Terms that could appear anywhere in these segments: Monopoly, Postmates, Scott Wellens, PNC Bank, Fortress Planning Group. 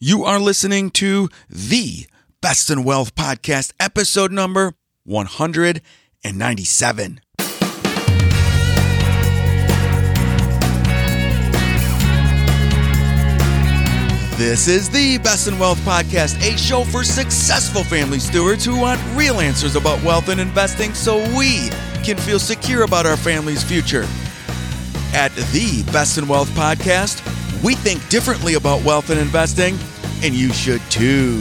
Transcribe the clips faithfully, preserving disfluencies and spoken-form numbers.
You are listening to the Best in Wealth Podcast, episode number one hundred ninety-seven. This is the Best in Wealth Podcast, a show for successful family stewards who want real answers about wealth and investing so we can feel secure about our family's future. At the Best in Wealth Podcast, we think differently about wealth and investing, and you should too.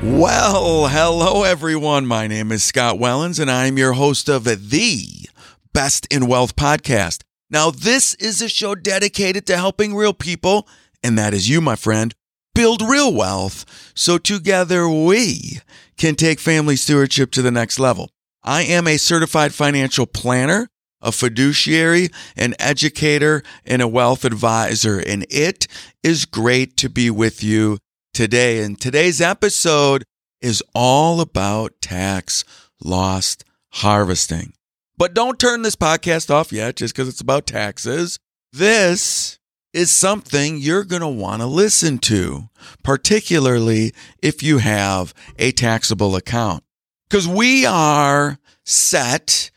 Well, hello everyone. My name is Scott Wellens, and I'm your host of the Best in Wealth Podcast. Now, this is a show dedicated to helping real people, and that is you, my friend, build real wealth so together we can take family stewardship to the next level. I am a certified financial planner, a fiduciary, an educator, and a wealth advisor, and it is great to be with you today. And today's episode is all about tax loss harvesting. But don't turn this podcast off yet just because it's about taxes. This is something you're going to want to listen to, particularly if you have a taxable account. Because we are set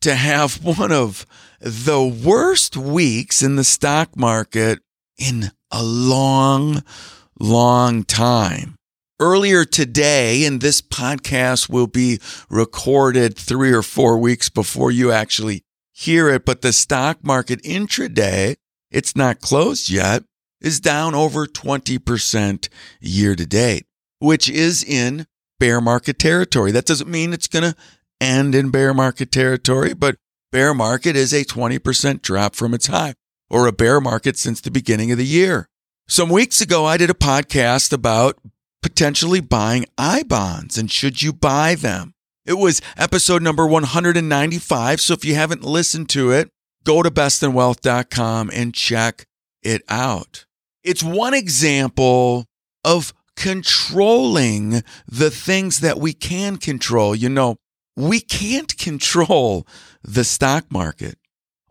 to have one of the worst weeks in the stock market in a long, long time. Earlier today, and this podcast will be recorded three or four weeks before you actually hear it, but the stock market intraday, it's not closed yet, is down over twenty percent year to date, which is in bear market territory. That doesn't mean it's going to end in bear market territory, but bear market is a twenty percent drop from its high, or a bear market since the beginning of the year. Some weeks ago, I did a podcast about potentially buying I bonds and should you buy them. It was episode number one hundred ninety-five, so if you haven't listened to it, go to best in wealth dot com and check it out. It's one example of controlling the things that we can control. You know, we can't control the stock market.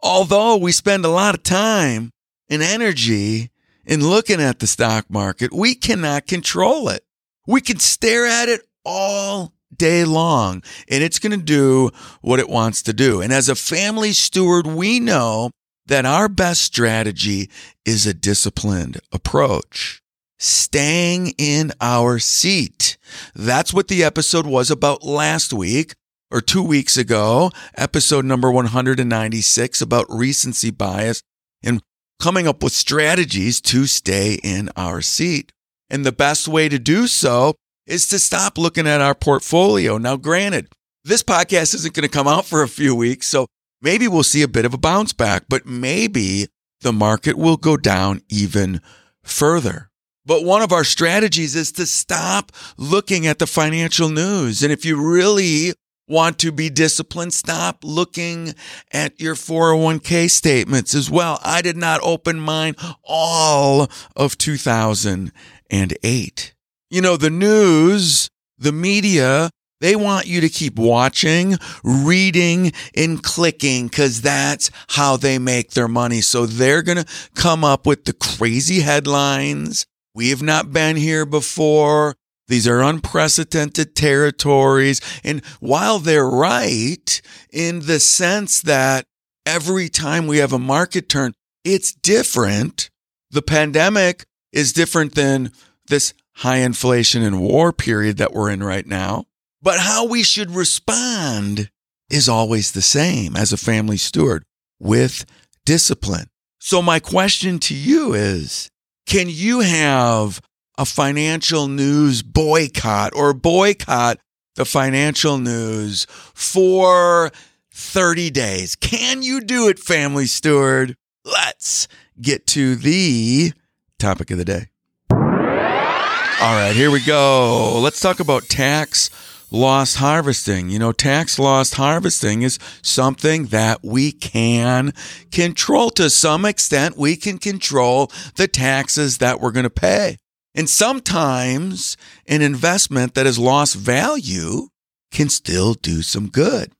Although we spend a lot of time and energy in looking at the stock market, we cannot control it. We can stare at it all day long, and it's going to do what it wants to do. And as a family steward, we know that our best strategy is a disciplined approach. Staying in our seat. That's what the episode was about last week, or two weeks ago, episode number one hundred ninety-six, about recency bias and coming up with strategies to stay in our seat. And the best way to do so is to stop looking at our portfolio. Now, granted, this podcast isn't going to come out for a few weeks, so maybe we'll see a bit of a bounce back, but maybe the market will go down even further. But one of our strategies is to stop looking at the financial news. And if you really want to be disciplined, stop looking at your four oh one k statements as well. I did not open mine all of two thousand eight. You know, the news, the media, they want you to keep watching, reading, and clicking because that's how they make their money. So they're going to come up with the crazy headlines. We have not been here before. These are unprecedented territories. And while they're right in the sense that every time we have a market turn, it's different. The pandemic is different than this high inflation and war period that we're in right now. But how we should respond is always the same as a family steward, with discipline. So my question to you is, can you have a financial news boycott or boycott the financial news for thirty days. Can you do it, family steward? Let's get to the topic of the day. All right, here we go. Let's talk about tax loss harvesting. You know, tax loss harvesting is something that we can control. To some extent, we can control the taxes that we're going to pay. And sometimes an investment that has lost value can still do some good,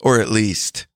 or at least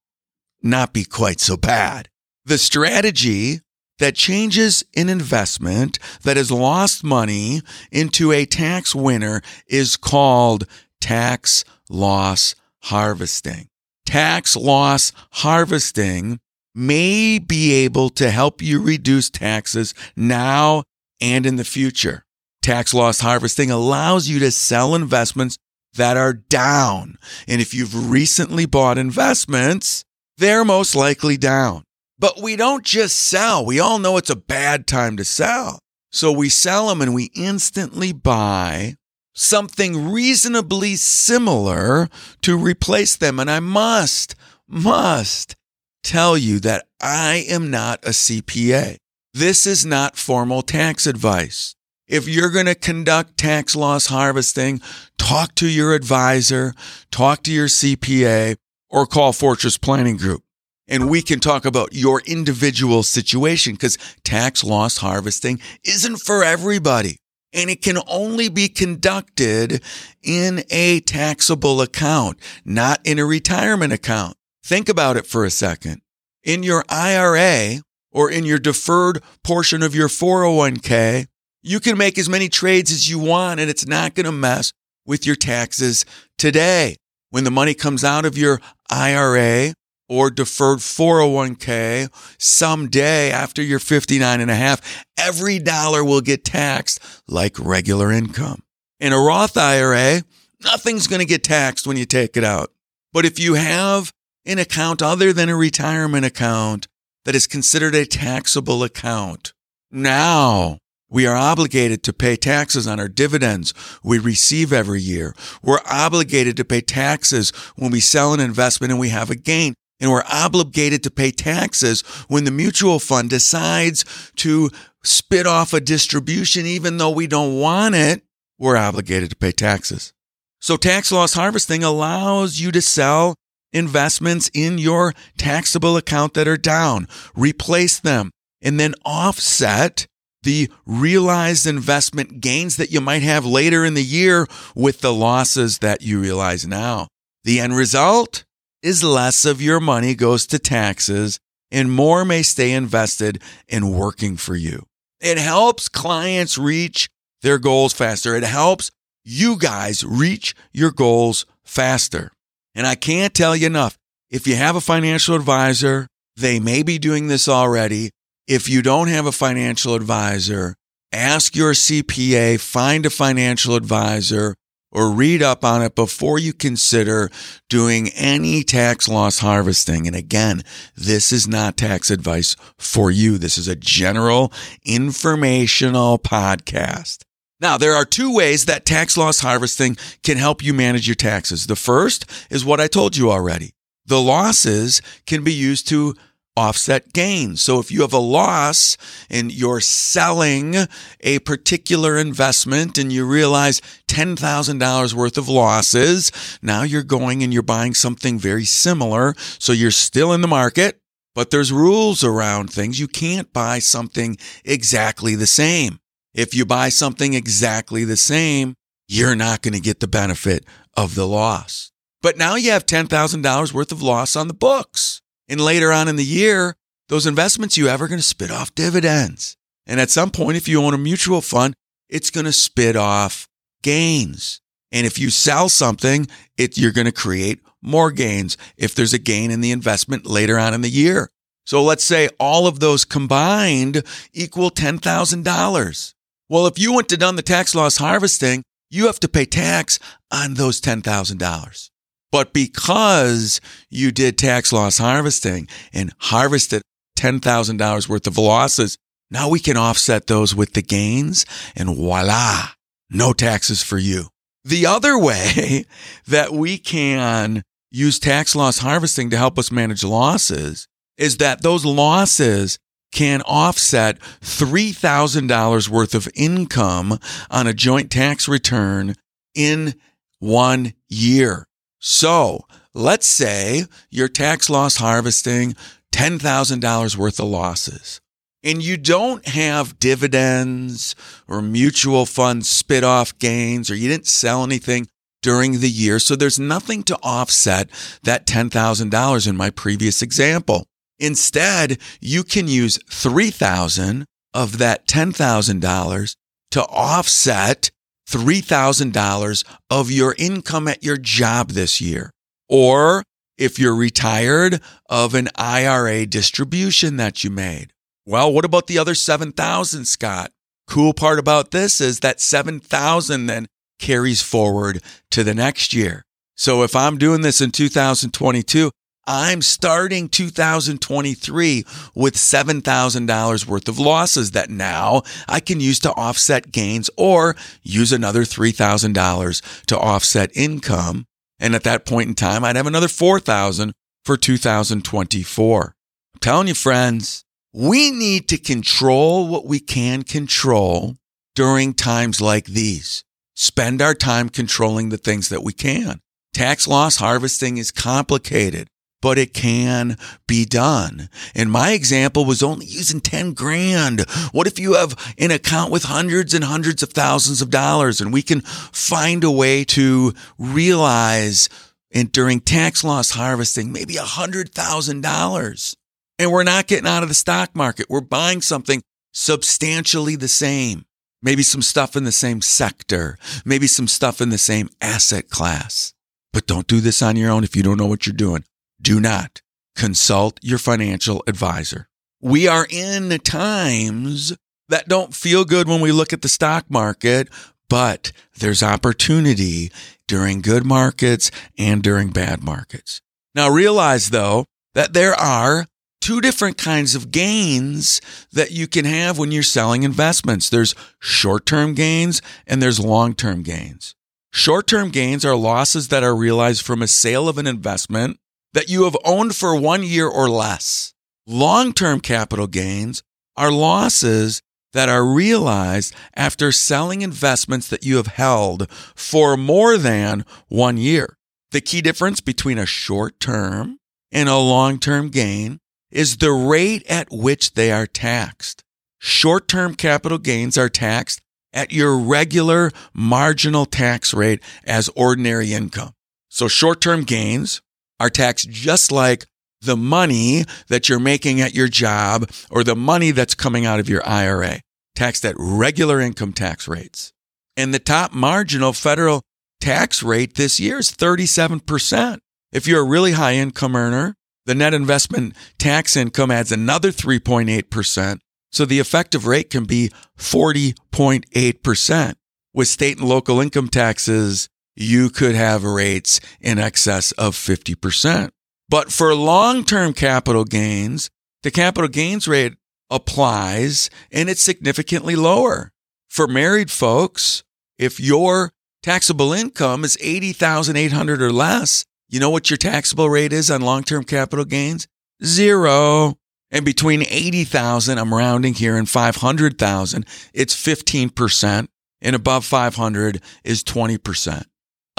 not be quite so bad. The strategy that changes an investment that has lost money into a tax winner is called tax loss harvesting. Tax loss harvesting may be able to help you reduce taxes now and in the future. Tax loss harvesting allows you to sell investments that are down. And if you've recently bought investments, they're most likely down. But we don't just sell. We all know it's a bad time to sell. So we sell them and we instantly buy something reasonably similar to replace them. And I must, must tell you that I am not a C P A. This is not formal tax advice. If you're going to conduct tax loss harvesting, talk to your advisor, talk to your C P A, or call Fortress Planning Group. And we can talk about your individual situation because tax loss harvesting isn't for everybody. And it can only be conducted in a taxable account, not in a retirement account. Think about it for a second. In your I R A or in your deferred portion of your four oh one k, you can make as many trades as you want and it's not going to mess with your taxes today. When the money comes out of your I R A or deferred four oh one k, someday after you're fifty-nine and a half, every dollar will get taxed like regular income. In a Roth I R A, nothing's going to get taxed when you take it out. But if you have an account other than a retirement account that is considered a taxable account, now we are obligated to pay taxes on our dividends we receive every year. We're obligated to pay taxes when we sell an investment and we have a gain. And we're obligated to pay taxes when the mutual fund decides to spit off a distribution, even though we don't want it. We're obligated to pay taxes. So tax loss harvesting allows you to sell investments in your taxable account that are down, replace them, and then offset the realized investment gains that you might have later in the year with the losses that you realize now. The end result is less of your money goes to taxes and more may stay invested and working for you. It helps clients reach their goals faster. It helps you guys reach your goals faster. And I can't tell you enough, if you have a financial advisor, they may be doing this already. If you don't have a financial advisor, ask your C P A, find a financial advisor, or read up on it before you consider doing any tax loss harvesting. And again, this is not tax advice for you. This is a general informational podcast. Now, there are two ways that tax loss harvesting can help you manage your taxes. The first is what I told you already. The losses can be used to offset gains. So if you have a loss and you're selling a particular investment and you realize ten thousand dollars worth of losses, now you're going and you're buying something very similar. So you're still in the market, but there's rules around things. You can't buy something exactly the same. If you buy something exactly the same, you're not going to get the benefit of the loss. But now you have ten thousand dollars worth of loss on the books. And later on in the year, those investments you have are going to spit off dividends. And at some point, if you own a mutual fund, it's going to spit off gains. And if you sell something, it, you're going to create more gains if there's a gain in the investment later on in the year. So let's say all of those combined equal ten thousand dollars. Well, if you went to done the tax loss harvesting, you have to pay tax on those ten thousand dollars. But because you did tax loss harvesting and harvested ten thousand dollars worth of losses, now we can offset those with the gains and voila, no taxes for you. The other way that we can use tax loss harvesting to help us manage losses is that those losses can offset three thousand dollars worth of income on a joint tax return in one year. So let's say you're tax loss harvesting ten thousand dollars worth of losses and you don't have dividends or mutual fund spit off gains or you didn't sell anything during the year. So there's nothing to offset that ten thousand dollars in my previous example. Instead, you can use three thousand dollars of that ten thousand dollars to offset three thousand dollars of your income at your job this year. Or if you're retired, of an I R A distribution that you made. Well, what about the other seven thousand dollars, Scott? Cool part about this is that seven thousand dollars then carries forward to the next year. So if I'm doing this in two thousand twenty-two, I'm starting two thousand twenty-three with seven thousand dollars worth of losses that now I can use to offset gains or use another three thousand dollars to offset income. And at that point in time, I'd have another four thousand dollars for two thousand twenty-four. I'm telling you, friends, we need to control what we can control during times like these. Spend our time controlling the things that we can. Tax loss harvesting is complicated, but it can be done. And my example was only using ten grand. What if you have an account with hundreds and hundreds of thousands of dollars, and we can find a way to realize, and during tax loss harvesting, maybe one hundred thousand dollars. And we're not getting out of the stock market. We're buying something substantially the same. Maybe some stuff in the same sector. Maybe some stuff in the same asset class. But don't do this on your own if you don't know what you're doing. Do not consult your financial advisor. We are in times that don't feel good when we look at the stock market, but there's opportunity during good markets and during bad markets. Now realize, though, that there are two different kinds of gains that you can have when you're selling investments. There's short-term gains and there's long-term gains. Short-term gains are losses that are realized from a sale of an investment that you have owned for one year or less. Long-term capital gains are losses that are realized after selling investments that you have held for more than one year. The key difference between a short-term and a long-term gain is the rate at which they are taxed. Short-term capital gains are taxed at your regular marginal tax rate as ordinary income. So short-term gains are taxed just like the money that you're making at your job or the money that's coming out of your I R A, taxed at regular income tax rates. And the top marginal federal tax rate this year is thirty-seven percent. If you're a really high income earner, the net investment tax income adds another three point eight percent, so the effective rate can be forty point eight percent. With state and local income taxes, you could have rates in excess of fifty percent. But for long-term capital gains, the capital gains rate applies and it's significantly lower. For married folks, if your taxable income is eighty thousand eight hundred dollars or less, you know what your taxable rate is on long-term capital gains? Zero. And between eighty thousand dollars, I'm rounding here, and five hundred thousand dollars, it's fifteen percent, and above five hundred thousand dollars is twenty percent.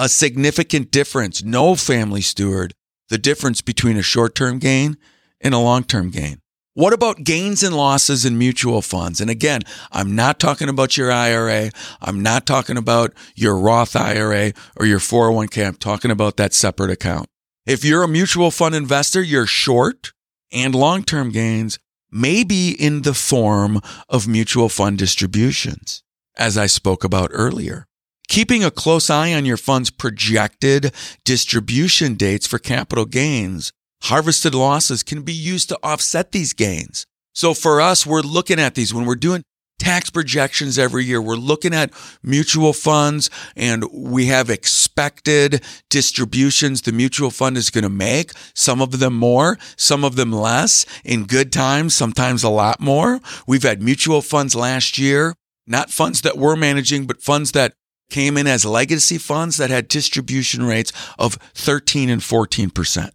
A significant difference, no family steward, the difference between a short-term gain and a long-term gain. What about gains and losses in mutual funds? And again, I'm not talking about your I R A. I'm not talking about your Roth I R A or your four oh one k. I'm talking about that separate account. If you're a mutual fund investor, your short and long-term gains may be in the form of mutual fund distributions, as I spoke about earlier. Keeping a close eye on your fund's projected distribution dates for capital gains, harvested losses can be used to offset these gains. So for us, we're looking at these when we're doing tax projections every year. We're looking at mutual funds and we have expected distributions the mutual fund is going to make, some of them more, some of them less, in good times, sometimes a lot more. We've had mutual funds last year, not funds that we're managing, but funds that came in as legacy funds that had distribution rates of thirteen and fourteen percent.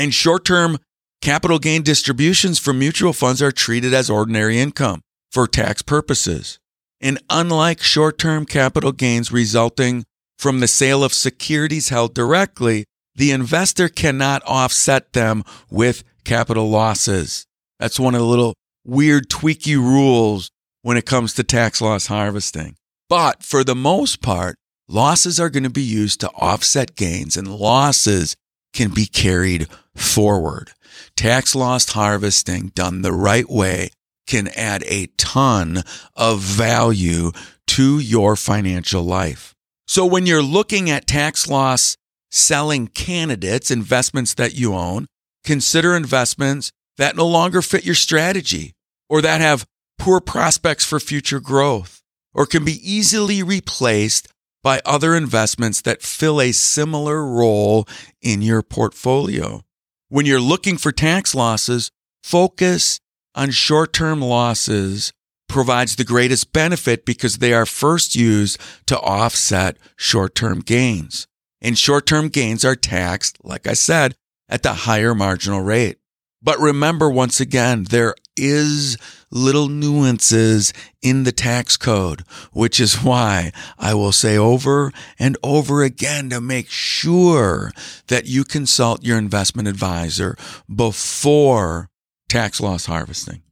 And short-term capital gain distributions from mutual funds are treated as ordinary income for tax purposes. And unlike short-term capital gains resulting from the sale of securities held directly, the investor cannot offset them with capital losses. That's one of the little weird tweaky rules when it comes to tax loss harvesting. But for the most part, losses are going to be used to offset gains, and losses can be carried forward. tax loss harvesting done the right way can add a ton of value to your financial life. So when you're looking at tax loss selling candidates, investments that you own, consider investments that no longer fit your strategy or that have poor prospects for future growth or can be easily replaced by other investments that fill a similar role in your portfolio. When you're looking for tax losses, focus on short-term losses provides the greatest benefit because they are first used to offset short-term gains. And short-term gains are taxed, like I said, at the higher marginal rate. But remember, once again, there is little nuances in the tax code, which is why I will say over and over again to make sure that you consult your investment advisor before tax loss harvesting.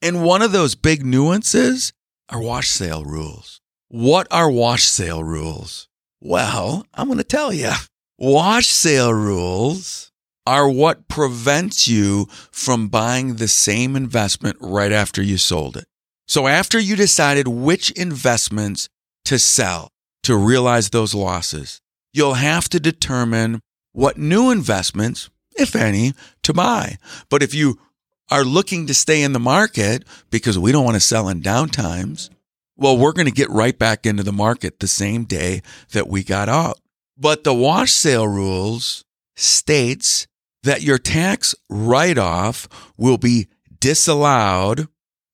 And one of those big nuances are wash sale rules. What are wash sale rules? Well, I'm going to tell you. Wash sale rules are what prevents you from buying the same investment right after you sold it. So after you decided which investments to sell to realize those losses, you'll have to determine what new investments, if any, to buy. But if you are looking to stay in the market because we don't want to sell in downtimes, well, we're going to get right back into the market the same day that we got out. But the wash sale rules states that your tax write-off will be disallowed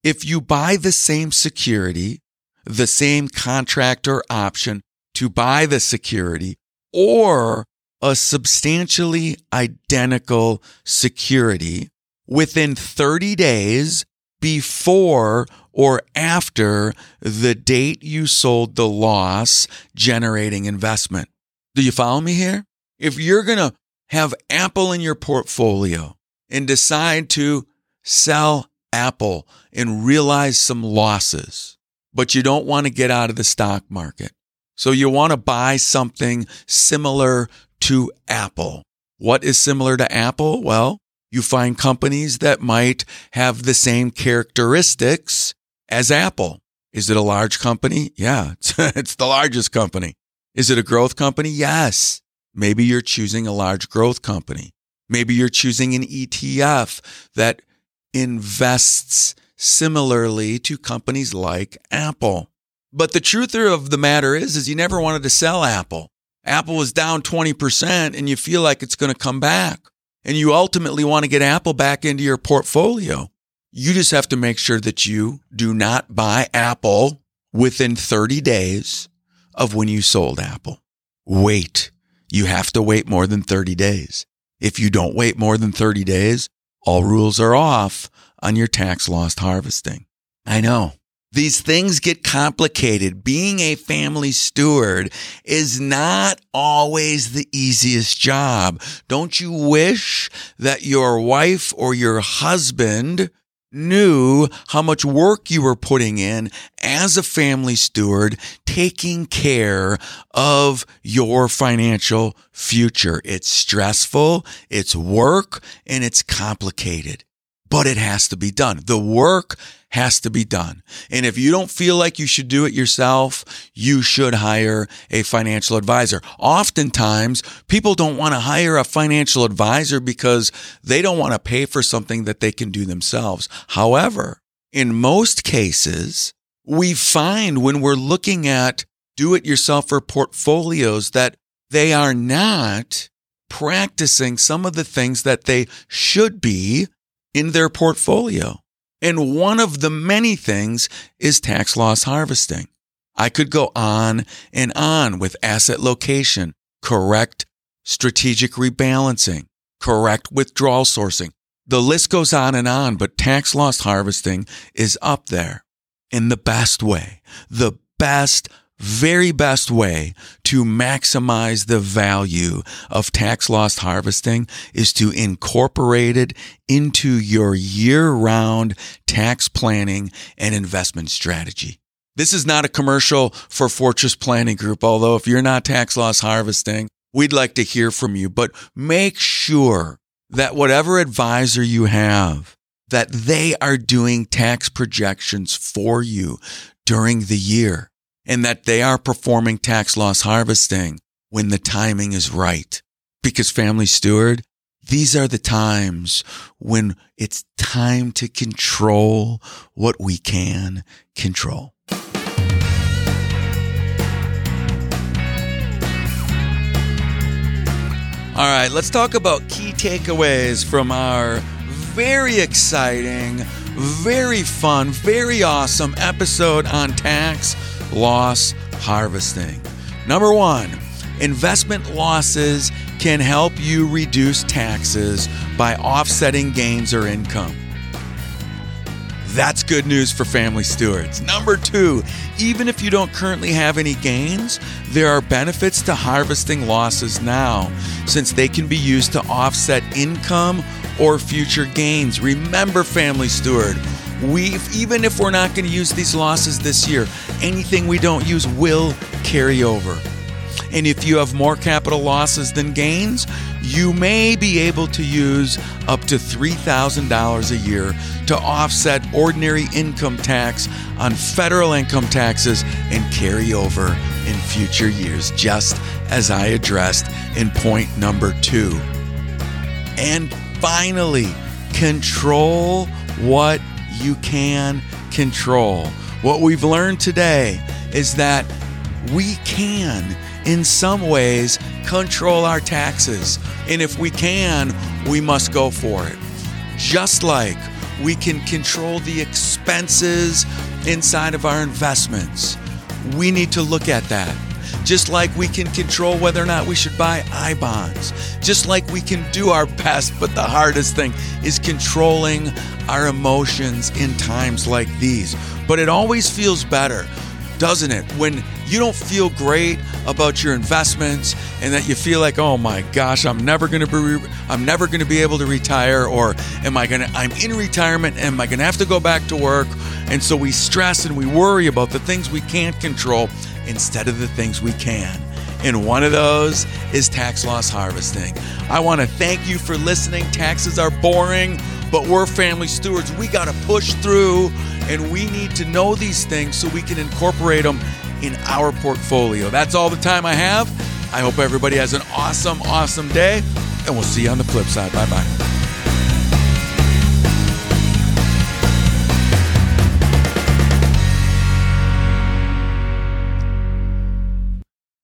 if you buy the same security, the same contract or option to buy the security, or a substantially identical security within thirty days before or after the date you sold the loss-generating investment. Do you follow me here? If you're going to have Apple in your portfolio and decide to sell Apple and realize some losses, but you don't want to get out of the stock market, so you want to buy something similar to Apple. What is similar to Apple? Well, you find companies that might have the same characteristics as Apple. Is it a large company? Yeah, it's, it's the largest company. Is it a growth company? Yes. Maybe you're choosing a large growth company. Maybe you're choosing an E T F that invests similarly to companies like Apple. But the truth of the matter is, is you never wanted to sell Apple. Apple was down twenty percent and you feel like it's going to come back. And you ultimately want to get Apple back into your portfolio. You just have to make sure that you do not buy Apple within thirty days of when you sold Apple. Wait. You have to wait more than thirty days. If you don't wait more than thirty days, all rules are off on your tax loss harvesting. I know. These things get complicated. Being a family steward is not always the easiest job. Don't you wish that your wife or your husband knew how much work you were putting in as a family steward, taking care of your financial future? It's stressful, it's work, and it's complicated. But it has to be done. The work has to be done. And if you don't feel like you should do it yourself, you should hire a financial advisor. Oftentimes, people don't want to hire a financial advisor because they don't want to pay for something that they can do themselves. However, in most cases, we find when we're looking at do-it-yourselfer portfolios that they are not practicing some of the things that they should be in their portfolio. And one of the many things is tax loss harvesting. I could go on and on with asset location, correct strategic rebalancing, correct withdrawal sourcing. The list goes on and on, but tax loss harvesting is up there. And the best way, the best, very best way to maximize the value of tax loss harvesting is to incorporate it into your year-round tax planning and investment strategy. This is not a commercial for Fortress Planning Group, although if you're not tax loss harvesting, we'd like to hear from you. But make sure that whatever advisor you have, that they are doing tax projections for you during the year, and that they are performing tax loss harvesting when the timing is right. Because family steward, these are the times when it's time to control what we can control. All right, let's talk about key takeaways from our very exciting, very fun, very awesome episode on tax loss harvesting. Number one, investment losses can help you reduce taxes by offsetting gains or income. That's good news for family stewards. Number two, even if you don't currently have any gains, there are benefits to harvesting losses now, since they can be used to offset income or future gains. Remember, family steward, we even if we're not going to use these losses this year, anything we don't use will carry over. And if you have more capital losses than gains, you may be able to use up to three thousand dollars a year to offset ordinary income tax on federal income taxes and carry over in future years, just as I addressed in point number two. And finally, control what you can control. What we've learned today is that we can, in some ways, control our taxes. And if we can, we must go for it. Just like we can control the expenses inside of our investments, we need to look at that. Just like we can control whether or not we should buy I-bonds. Just like we can do our best, but the hardest thing is controlling our emotions in times like these. But it always feels better, doesn't it, when you don't feel great about your investments and that you feel like, oh my gosh, I'm never going to be, I'm never going to be able to retire, or am I going to, I'm in retirement, am I going to have to go back to work? And so we stress and we worry about the things we can't control instead of the things we can. And one of those is tax loss harvesting. I want to thank you for listening. Taxes are boring, but we're family stewards. We got to push through, and we need to know these things so we can incorporate them in our portfolio. That's all the time I have. I hope everybody has an awesome, awesome day, and we'll see you on the flip side. Bye-bye.